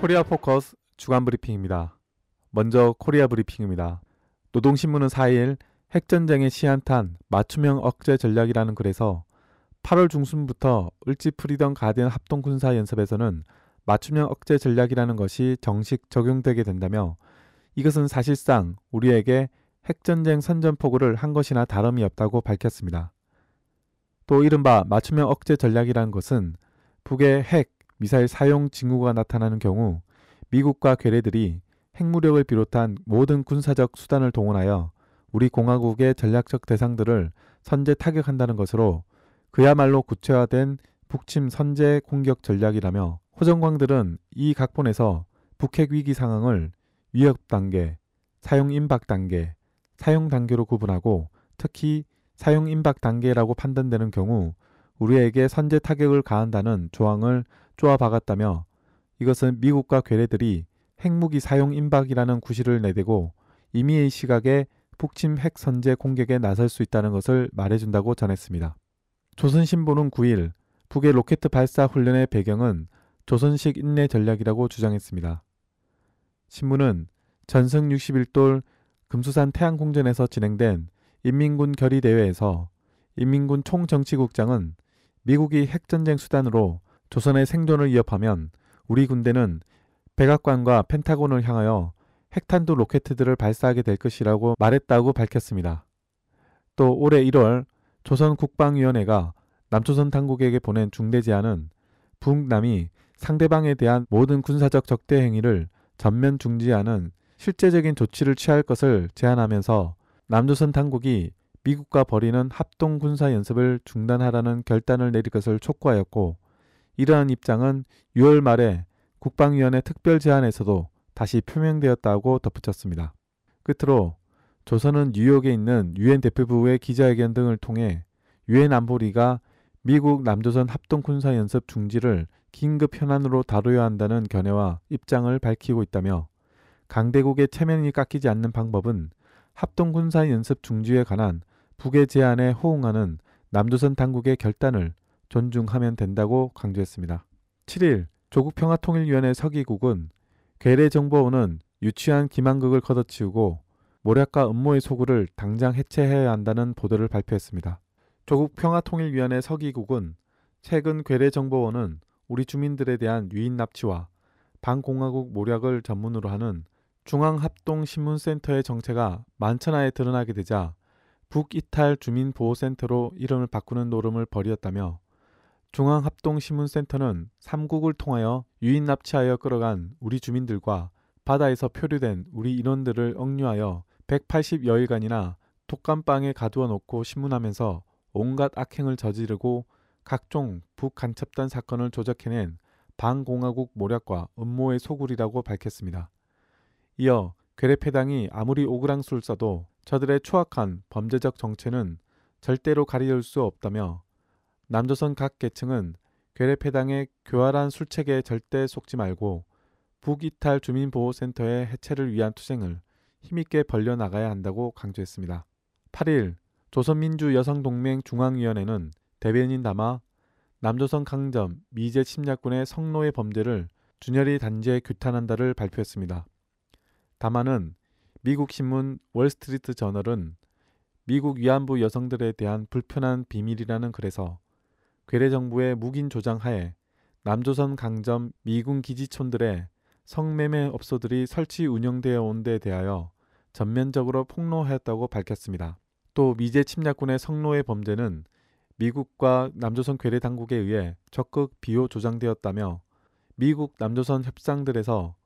코리아포커스 주간 브리핑입니다. 먼저 코리아 브리핑입니다. 노동신문은 4일 핵전쟁의 시한탄 맞춤형 억제 전략이라는 글에서 8월 중순부터 을지프리덤 가디언 합동군사연습에서는 맞춤형 억제 전략이라는 것이 정식 적용되게 된다며 이것은 사실상 우리에게 핵전쟁 선전포고를 한 것이나 다름이 없다고 밝혔습니다. 또 이른바 맞춤형 억제 전략이라는 것은 북의 핵, 미사일 사용 징후가 나타나는 경우 미국과 괴뢰들이 핵무력을 비롯한 모든 군사적 수단을 동원하여 우리 공화국의 전략적 대상들을 선제 타격한다는 것으로 그야말로 구체화된 북침 선제 공격 전략이라며 호전광들은 이 각본에서 북핵 위기 상황을 위협 단계, 사용 임박 단계, 사용 단계로 구분하고 특히 사용 임박 단계라고 판단되는 경우 우리에게 선제 타격을 가한다는 조항을 쪼아 박았다며 이것은 미국과 괴뢰들이 핵무기 사용 임박이라는 구실을 내대고 임의의 시각에 북침 핵 선제 공격에 나설 수 있다는 것을 말해준다고 전했습니다. 조선신보는 9일 북의 로켓 발사 훈련의 배경은 조선식 인내 전략이라고 주장했습니다. 신문은 전승 61돌 금수산 태양공전에서 진행된 인민군 결의대회에서 인민군 총정치국장은 미국이 핵전쟁 수단으로 조선의 생존을 위협하면 우리 군대는 백악관과 펜타곤을 향하여 핵탄두 로켓들을 발사하게 될 것이라고 말했다고 밝혔습니다. 또 올해 1월 조선국방위원회가 남조선 당국에게 보낸 중대 제안은 북남이 상대방에 대한 모든 군사적 적대 행위를 전면 중지하는 실제적인 조치를 취할 것을 제안하면서 남조선 당국이 미국과 벌이는 합동 군사 연습을 중단하라는 결단을 내릴 것을 촉구하였고 이러한 입장은 6월 말에 국방위원회 특별 제안에서도 다시 표명되었다고 덧붙였습니다. 끝으로 조선은 뉴욕에 있는 유엔 대표부의 기자회견 등을 통해 유엔 안보리가 미국 남조선 합동군사연습 중지를 긴급 현안으로 다뤄야 한다는 견해와 입장을 밝히고 있다며 강대국의 체면이 깎이지 않는 방법은 합동군사연습 중지에 관한 북의 제안에 호응하는 남조선 당국의 결단을 존중하면 된다고 강조했습니다. 7일 조국평화통일위원회 서기국은 괴뢰정보원은 유치한 기만극을 걷어치우고 모략과 음모의 소굴을 당장 해체해야 한다는 보도를 발표했습니다. 조국평화통일위원회 서기국은 최근 괴뢰정보원은 우리 주민들에 대한 유인 납치와 반공화국 모략을 전문으로 하는 중앙합동신문센터의 정체가 만천하에 드러나게 되자 북이탈 주민보호센터로 이름을 바꾸는 노름을 벌였다며 중앙합동신문센터는 3국을 통하여 유인 납치하여 끌어간 우리 주민들과 바다에서 표류된 우리 인원들을 억류하여 180여일간이나 독감방에 가두어 놓고 신문하면서 온갖 악행을 저지르고 각종 북간첩단 사건을 조작해낸 반공화국 모략과 음모의 소굴이라고 밝혔습니다. 이어 괴뢰패당이 아무리 오그랑수를 써도 저들의 추악한 범죄적 정체는 절대로 가려울 수 없다며 남조선 각 계층은 괴뢰패당의 교활한 술책에 절대 속지 말고 북이탈 주민보호센터의 해체를 위한 투쟁을 힘있게 벌려나가야 한다고 강조했습니다. 8일 조선민주여성동맹 중앙위원회는 대변인 담아 남조선 강점 미제 침략군의 성노예 범죄를 준열이 단죄 규탄한다를 발표했습니다. 담화는 미국 신문 월스트리트 저널은 미국 위안부 여성들에 대한 불편한 비밀이라는 글에서 괴뢰정부의 묵인 조장 하에 남조선 강점 미군 기지촌들의 성매매 업소들이 설치 운영되어 온 데 대하여 전면적으로 폭로하였다고 밝혔습니다. 또 미제 침략군의 성노예 범죄는 미국과 남조선 괴뢰 당국에 의해 적극 비호 조장되었다며 미국 남조선 협상들에서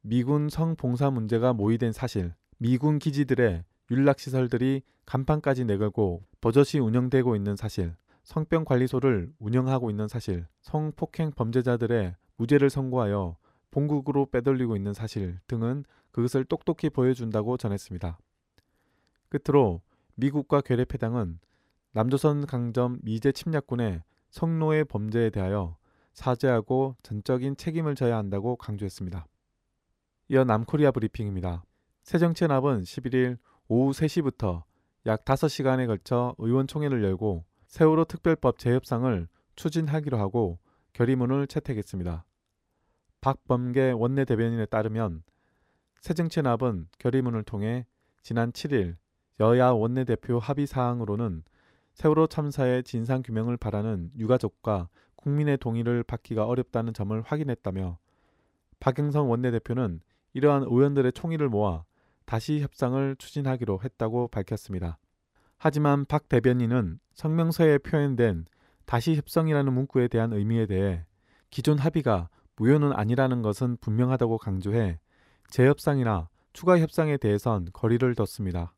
미군 성봉사 문제가 모의된 사실, 미군 기지들의 윤락시설들이 간판까지 내걸고 버젓이 운영되고 있는 사실, 성병관리소를 운영하고 있는 사실, 성폭행 범죄자들의 무죄를 선고하여 본국으로 빼돌리고 있는 사실 등은 그것을 똑똑히 보여준다고 전했습니다. 끝으로 미국과 괴뢰패당은 남조선 강점 미제 침략군의 성노예 범죄에 대하여 사죄하고 전적인 책임을 져야 한다고 강조했습니다. 이어 남코리아 브리핑입니다. 새정치연합은 11일 오후 3시부터 약 5시간에 걸쳐 의원총회를 열고 세월호 특별법 재협상을 추진하기로 하고 결의문을 채택했습니다. 박범계 원내대변인에 따르면 새정치연합은 결의문을 통해 지난 7일 여야 원내대표 합의사항으로는 세월호 참사의 진상규명을 바라는 유가족과 국민의 동의를 받기가 어렵다는 점을 확인했다며 박영선 원내대표는 이러한 의원들의 총의를 모아 다시 협상을 추진하기로 했다고 밝혔습니다. 하지만 박 대변인은 성명서에 표현된 다시 협상이라는 문구에 대한 의미에 대해 기존 합의가 무효는 아니라는 것은 분명하다고 강조해 재협상이나 추가 협상에 대해선 거리를 뒀습니다.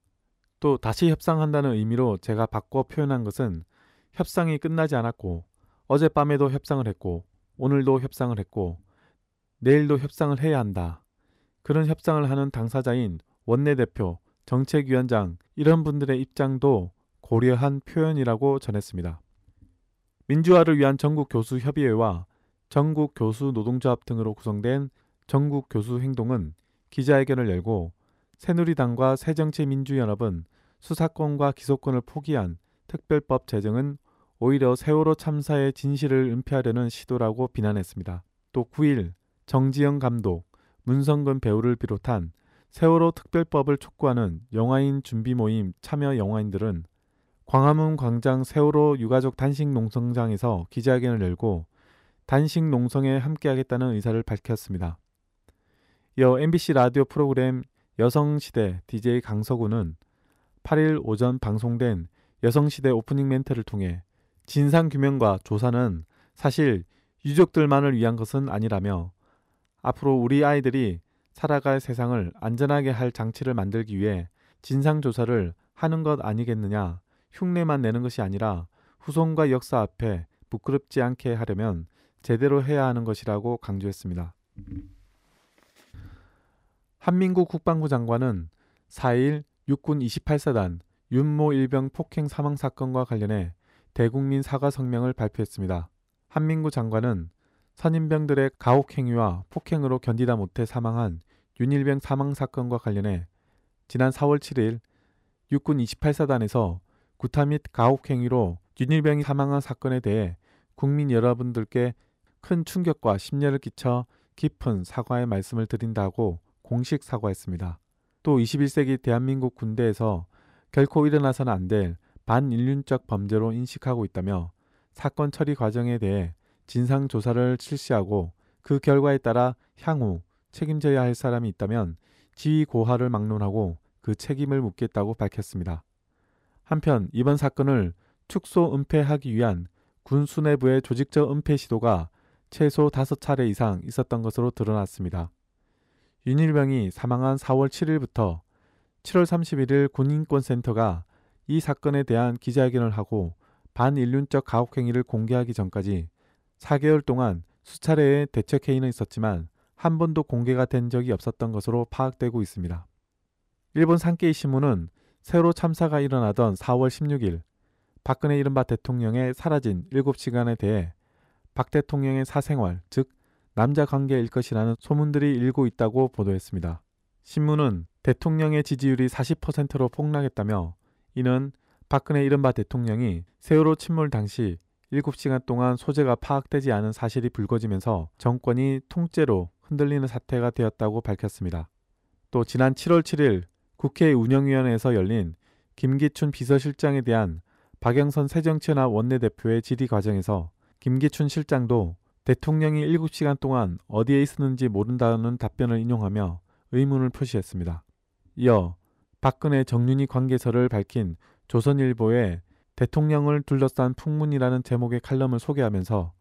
또 다시 협상한다는 의미로 제가 바꿔 표현한 것은 협상이 끝나지 않았고 어젯밤에도 협상을 했고 오늘도 협상을 했고 내일도 협상을 해야 한다. 그런 협상을 하는 당사자인 원내대표, 정책위원장 이런 분들의 입장도 고려한 표현이라고 전했습니다. 민주화를 위한 전국교수협의회와 전국교수노동조합 등으로 구성된 전국교수행동은 기자회견을 열고 새누리당과 새정치민주연합은 수사권과 기소권을 포기한 특별법 제정은 오히려 세월호 참사의 진실을 은폐하려는 시도라고 비난했습니다. 또 9일 정지영 감독, 문성근 배우를 비롯한 세월호 특별법을 촉구하는 영화인 준비 모임 참여 영화인들은 광화문 광장 세월호 유가족 단식 농성장에서 기자회견을 열고 단식 농성에 함께하겠다는 의사를 밝혔습니다. 이어 MBC 라디오 프로그램 여성시대 DJ 강서구는 8일 오전 방송된 여성시대 오프닝 멘트를 통해 진상규명과 조사는 사실 유족들만을 위한 것은 아니라며 앞으로 우리 아이들이 살아갈 세상을 안전하게 할 장치를 만들기 위해 진상조사를 하는 것 아니겠느냐, 흉내만 내는 것이 아니라 후손과 역사 앞에 부끄럽지 않게 하려면 제대로 해야 하는 것이라고 강조했습니다. 한민구 국방부 장관은 4일 육군 28사단 윤모 일병 폭행 사망 사건과 관련해 대국민 사과 성명을 발표했습니다. 한민구 장관은 선임병들의 가혹행위와 폭행으로 견디다 못해 사망한 윤일병 사망 사건과 관련해 지난 4월 7일 육군 28사단에서 구타 및 가혹행위로 윤일병이 사망한 사건에 대해 국민 여러분들께 큰 충격과 심려를 끼쳐 깊은 사과의 말씀을 드린다고 공식 사과했습니다. 또 21세기 대한민국 군대에서 결코 일어나서는 안 될 반인륜적 범죄로 인식하고 있다며 사건 처리 과정에 대해 진상조사를 실시하고 그 결과에 따라 향후 책임져야 할 사람이 있다면 지위 고하를 막론하고 그 책임을 묻겠다고 밝혔습니다. 한편 이번 사건을 축소 은폐하기 위한 군 수뇌부의 조직적 은폐 시도가 최소 5차례 이상 있었던 것으로 드러났습니다. 윤일병이 사망한 4월 7일부터 7월 31일 군인권센터가 이 사건에 대한 기자회견을 하고 반인륜적 가혹행위를 공개하기 전까지 4개월 동안 수차례의 대책회의는 있었지만 한 번도 공개가 된 적이 없었던 것으로 파악되고 있습니다. 일본 산케이 신문은 세월호 참사가 일어나던 4월 16일 박근혜 이른바 대통령의 사라진 7시간에 대해 박 대통령의 사생활, 즉 남자 관계일 것이라는 소문들이 일고 있다고 보도했습니다. 신문은 대통령의 지지율이 40%로 폭락했다며 이는 박근혜 이른바 대통령이 세월호 침몰 당시 7시간 동안 소재가 파악되지 않은 사실이 불거지면서 정권이 통째로 흔들리는 사태가 되었다고 밝혔습니다. 또 지난 7월 7일 국회 운영위원회에서 열린 김기춘 비서실장에 대한 박영선 새정치연합 원내대표의 질의 과정에서 김기춘 실장도 대통령이 7시간 동안 어디에 있었는지 모른다는 답변을 인용하며 의문을 표시했습니다. 이어 박근혜 정윤희 관계설을 밝힌 조선일보의 대통령을 둘러싼 풍문이라는 제목의 칼럼을 소개하면서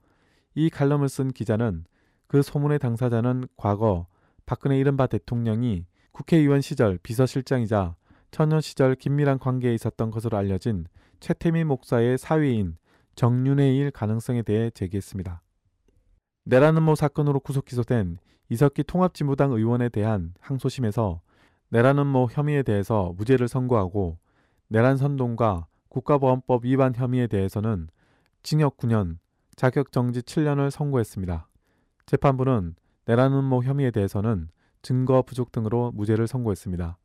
이 칼럼을 쓴 기자는 그 소문의 당사자는 과거 박근혜 이른바 대통령이 국회의원 시절 비서실장이자 청년 시절 긴밀한 관계에 있었던 것으로 알려진 최태민 목사의 사위인 정윤회일 가능성에 대해 제기했습니다. 내란음모 사건으로 구속 기소된 이석기 통합진보당 의원에 대한 항소심에서 내란음모 혐의에 대해서 무죄를 선고하고 내란선동과 국가보안법 위반 혐의에 대해서는 징역 9년, 자격정지 7년을 선고했습니다. 재판부는 내란음모 혐의에 대해서는 증거 부족 등으로 무죄를 선고했습니다.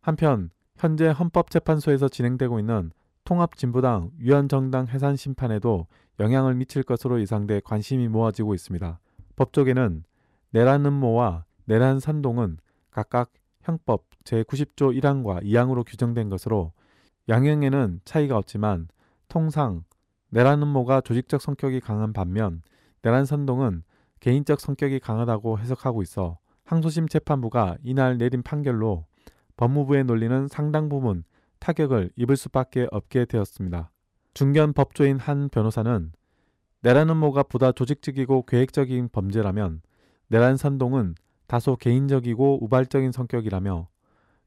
한편 현재 헌법재판소에서 진행되고 있는 통합진보당 위헌정당 해산 심판에도 영향을 미칠 것으로 예상돼 관심이 모아지고 있습니다. 법조계는 내란음모와 내란산동은 각각 형법 제90조 1항과 2항으로 규정된 것으로 양형에는 차이가 없지만 통상 내란음모가 조직적 성격이 강한 반면 내란산동은 개인적 성격이 강하다고 해석하고 있어 항소심 재판부가 이날 내린 판결로 법무부의 논리는 상당 부분 타격을 입을 수밖에 없게 되었습니다. 중견 법조인 한 변호사는 내란음모가 보다 조직적이고 계획적인 범죄라면 내란산동은 다소 개인적이고 우발적인 성격이라며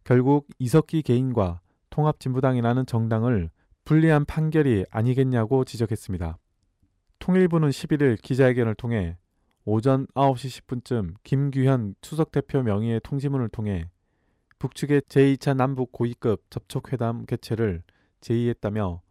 결국 이석기 개인과 통합진보당이라는 정당을 분리한 판결이 아니겠냐고 지적했습니다. 통일부는 11일 기자회견을 통해 오전 9시 10분쯤 김규현 수석대표 명의의 통지문을 통해 북측의 제2차 남북 고위급 접촉회담 개최를 제의했다며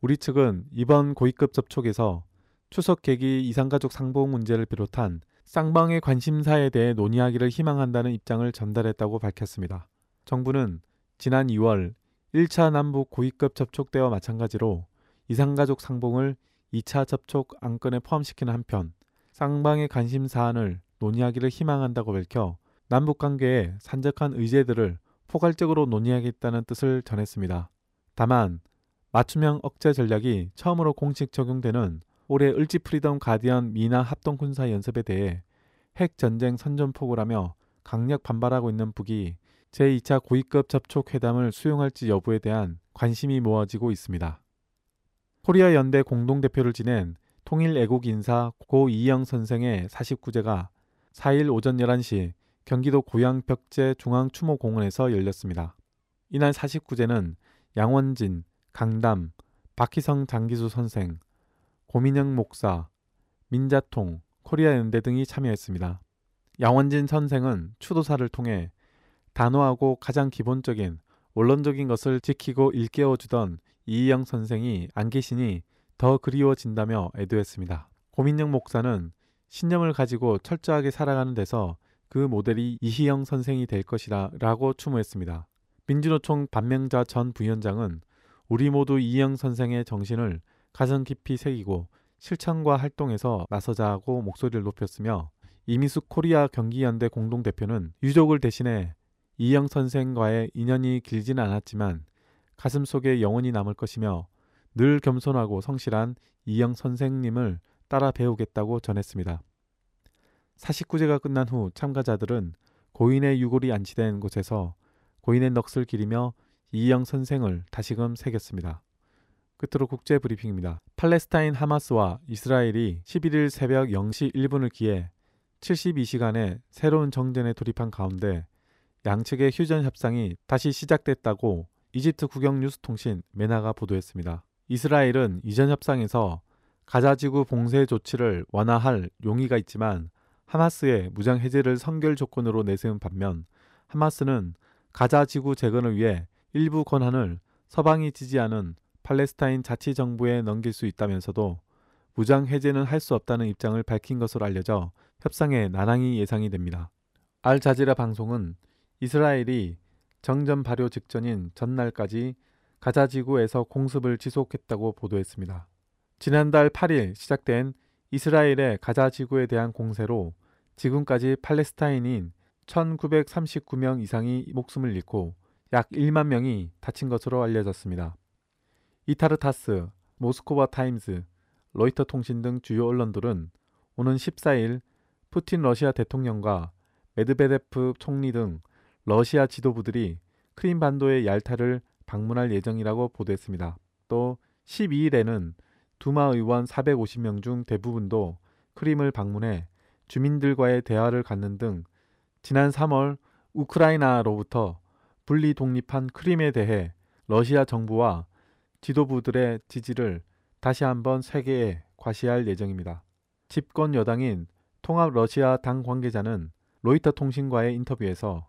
우리 측은 이번 고위급 접촉에서 추석 계기 이산가족 상봉 문제를 비롯한 쌍방의 관심사에 대해 논의하기를 희망한다는 입장을 전달했다고 밝혔습니다. 정부는 지난 2월 1차 남북 고위급 접촉 때와 마찬가지로 이산가족 상봉을 2차 접촉 안건에 포함시키는 한편 쌍방의 관심 사안을 논의하기를 희망한다고 밝혀 남북관계에 산적한 의제들을 포괄적으로 논의하겠다는 뜻을 전했습니다. 다만 맞춤형 억제 전략이 처음으로 공식 적용되는 올해 을지프리덤 가디언 미나 합동군사 연습에 대해 핵전쟁 선전포고라며 강력 반발하고 있는 북이 제2차 고위급 접촉회담을 수용할지 여부에 대한 관심이 모아지고 있습니다. 코리아연대 공동대표를 지낸 통일애국 인사 고 이영 선생의 49제가 4일 오전 11시 경기도 고양벽제 중앙추모공원에서 열렸습니다. 이날 49제는 양원진, 강담, 박희성 장기수 선생, 고민영 목사, 민자통, 코리아연대 등이 참여했습니다. 양원진 선생은 추도사를 통해 단호하고 가장 기본적인 원론적인 것을 지키고 일깨워주던 이영 선생이 안 계시니 더 그리워진다며 애도했습니다. 고민영 목사는 신념을 가지고 철저하게 살아가는 데서 그 모델이 이희영 선생이 될 것이다 라고 추모했습니다. 민주노총 반명자 전 부위원장은 우리 모두 이영 선생의 정신을 가슴 깊이 새기고 실천과 활동에서 나서자고 목소리를 높였으며 이미숙 코리아 경기연대 공동대표는 유족을 대신해 이영 선생과의 인연이 길지는 않았지만 가슴 속에 영원히 남을 것이며 늘 겸손하고 성실한 이영 선생님을 따라 배우겠다고 전했습니다. 49제가 끝난 후 참가자들은 고인의 유골이 안치된 곳에서 고인의 넋을 기리며 이영 선생을 다시금 새겼습니다. 끝으로 국제브리핑입니다. 팔레스타인 하마스와 이스라엘이 11일 새벽 0시 1분을 기해 72시간의 새로운 정전에 돌입한 가운데 양측의 휴전 협상이 다시 시작됐다고 이집트 국영 뉴스통신 메나가 보도했습니다. 이스라엘은 이전 협상에서 가자지구 봉쇄 조치를 완화할 용의가 있지만 하마스의 무장 해제를 선결 조건으로 내세운 반면 하마스는 가자지구 재건을 위해 일부 권한을 서방이 지지하는 팔레스타인 자치정부에 넘길 수 있다면서도 무장 해제는 할 수 없다는 입장을 밝힌 것으로 알려져 협상에 난항이 예상이 됩니다. 알자지라 방송은 이스라엘이 정전 발효 직전인 전날까지 가자지구에서 공습을 지속했다고 보도했습니다. 지난달 8일 시작된 이스라엘의 가자지구에 대한 공세로 지금까지 팔레스타인인 1939명 이상이 목숨을 잃고 약 1만 명이 다친 것으로 알려졌습니다. 이타르타스, 모스크바 타임즈, 로이터통신 등 주요 언론들은 오는 14일 푸틴 러시아 대통령과 메드베데프 총리 등 러시아 지도부들이 크림반도의 얄타를 방문할 예정이라고 보도했습니다. 또 12일에는 두마 의원 450명 중 대부분도 크림을 방문해 주민들과의 대화를 갖는 등 지난 3월 우크라이나로부터 분리 독립한 크림에 대해 러시아 정부와 지도부들의 지지를 다시 한번 세계에 과시할 예정입니다. 집권 여당인 통합 러시아 당 관계자는 로이터통신과의 인터뷰에서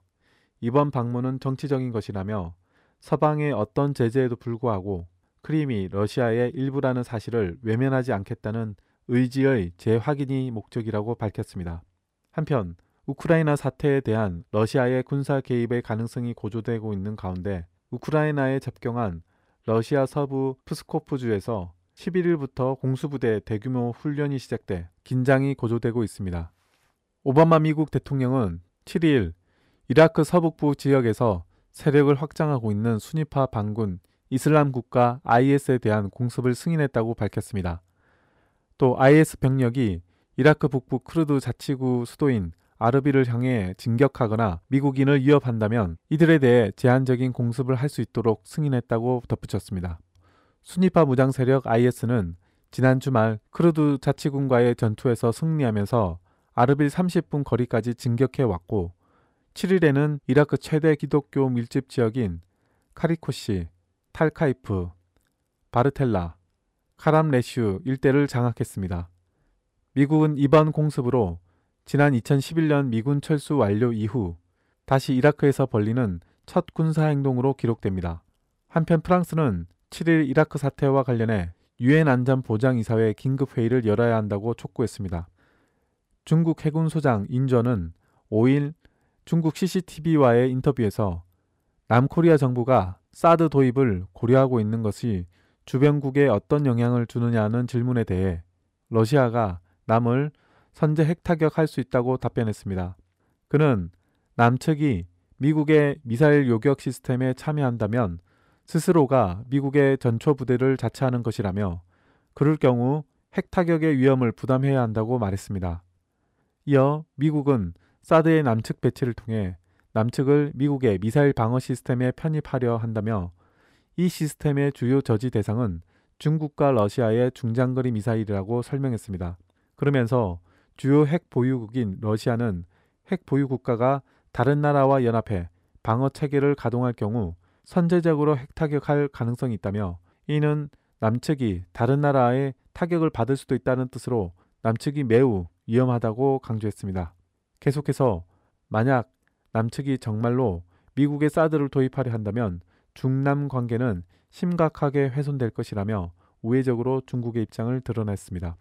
이번 방문은 정치적인 것이라며 서방의 어떤 제재에도 불구하고 크림이 러시아의 일부라는 사실을 외면하지 않겠다는 의지의 재확인이 목적이라고 밝혔습니다. 한편 우크라이나 사태에 대한 러시아의 군사 개입의 가능성이 고조되고 있는 가운데 우크라이나에 접경한 러시아 서부 푸스코프주에서 11일부터 공수부대 대규모 훈련이 시작돼 긴장이 고조되고 있습니다. 오바마 미국 대통령은 7일 이라크 서북부 지역에서 세력을 확장하고 있는 순위파 반군 이슬람 국가 IS에 대한 공습을 승인했다고 밝혔습니다. 또 IS 병력이 이라크 북부 크루드 자치구 수도인 아르빌을 향해 진격하거나 미국인을 위협한다면 이들에 대해 제한적인 공습을 할 수 있도록 승인했다고 덧붙였습니다. 순위파 무장 세력 IS는 지난 주말 크루드 자치군과의 전투에서 승리하면서 아르빌 30분 거리까지 진격해왔고 7일에는 이라크 최대 기독교 밀집 지역인 카리코시, 탈카이프, 바르텔라, 카람레슈 일대를 장악했습니다. 미국은 이번 공습으로 지난 2011년 미군 철수 완료 이후 다시 이라크에서 벌리는 첫 군사행동으로 기록됩니다. 한편 프랑스는 7일 이라크 사태와 관련해 유엔 안전보장이사회 긴급회의를 열어야 한다고 촉구했습니다. 중국 해군 소장 인전은 5일 중국 CCTV와의 인터뷰에서 남코리아 정부가 사드 도입을 고려하고 있는 것이 주변국에 어떤 영향을 주느냐는 질문에 대해 러시아가 남을 선제 핵타격할 수 있다고 답변했습니다. 그는 남측이 미국의 미사일 요격 시스템에 참여한다면 스스로가 미국의 전초 부대를 자처하는 것이라며 그럴 경우 핵타격의 위험을 부담해야 한다고 말했습니다. 이어 미국은 사드의 남측 배치를 통해 남측을 미국의 미사일 방어 시스템에 편입하려 한다며 이 시스템의 주요 저지 대상은 중국과 러시아의 중장거리 미사일이라고 설명했습니다. 그러면서 주요 핵 보유국인 러시아는 핵 보유 국가가 다른 나라와 연합해 방어 체계를 가동할 경우 선제적으로 핵타격할 가능성이 있다며 이는 남측이 다른 나라의 타격을 받을 수도 있다는 뜻으로 남측이 매우 위험하다고 강조했습니다. 계속해서 만약 남측이 정말로 미국의 사드를 도입하려 한다면 중남 관계는 심각하게 훼손될 것이라며 우회적으로 중국의 입장을 드러냈습니다.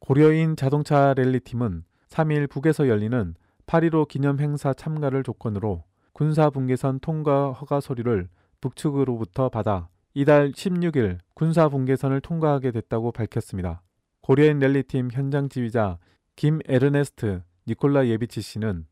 고려인 자동차 랠리팀은 3일 북에서 열리는 8.15 기념행사 참가를 조건으로 군사분계선 통과 허가 서류를 북측으로부터 받아 이달 16일 군사분계선을 통과하게 됐다고 밝혔습니다. 고려인 랠리팀 현장 지휘자 김 에르네스트 니콜라 예비치 씨는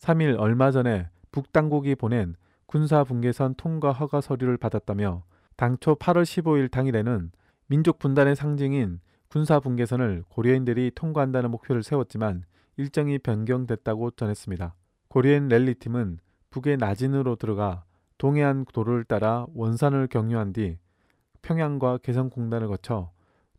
3일 얼마 전에 북당국이 보낸 군사분계선 통과 허가 서류를 받았다며 당초 8월 15일 당일에는 민족 분단의 상징인 군사분계선을 고려인들이 통과한다는 목표를 세웠지만 일정이 변경됐다고 전했습니다. 고려인 랠리팀은 북의 나진으로 들어가 동해안 도로를 따라 원산을 경유한 뒤 평양과 개성공단을 거쳐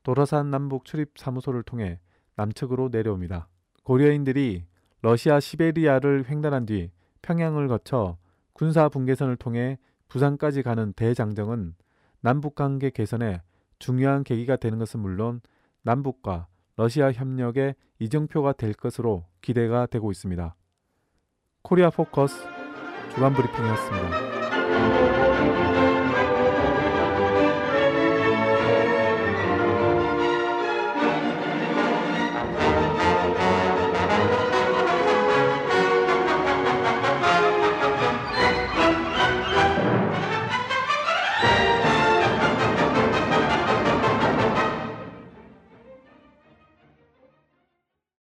도라산 남북 출입사무소를 통해 남측으로 내려옵니다. 고려인들이 러시아 시베리아를 횡단한 뒤 평양을 거쳐 군사분계선을 통해 부산까지 가는 대장정은 남북관계 개선에 중요한 계기가 되는 것은 물론 남북과 러시아 협력의 이정표가 될 것으로 기대가 되고 있습니다. 코리아포커스 주간브리핑이었습니다.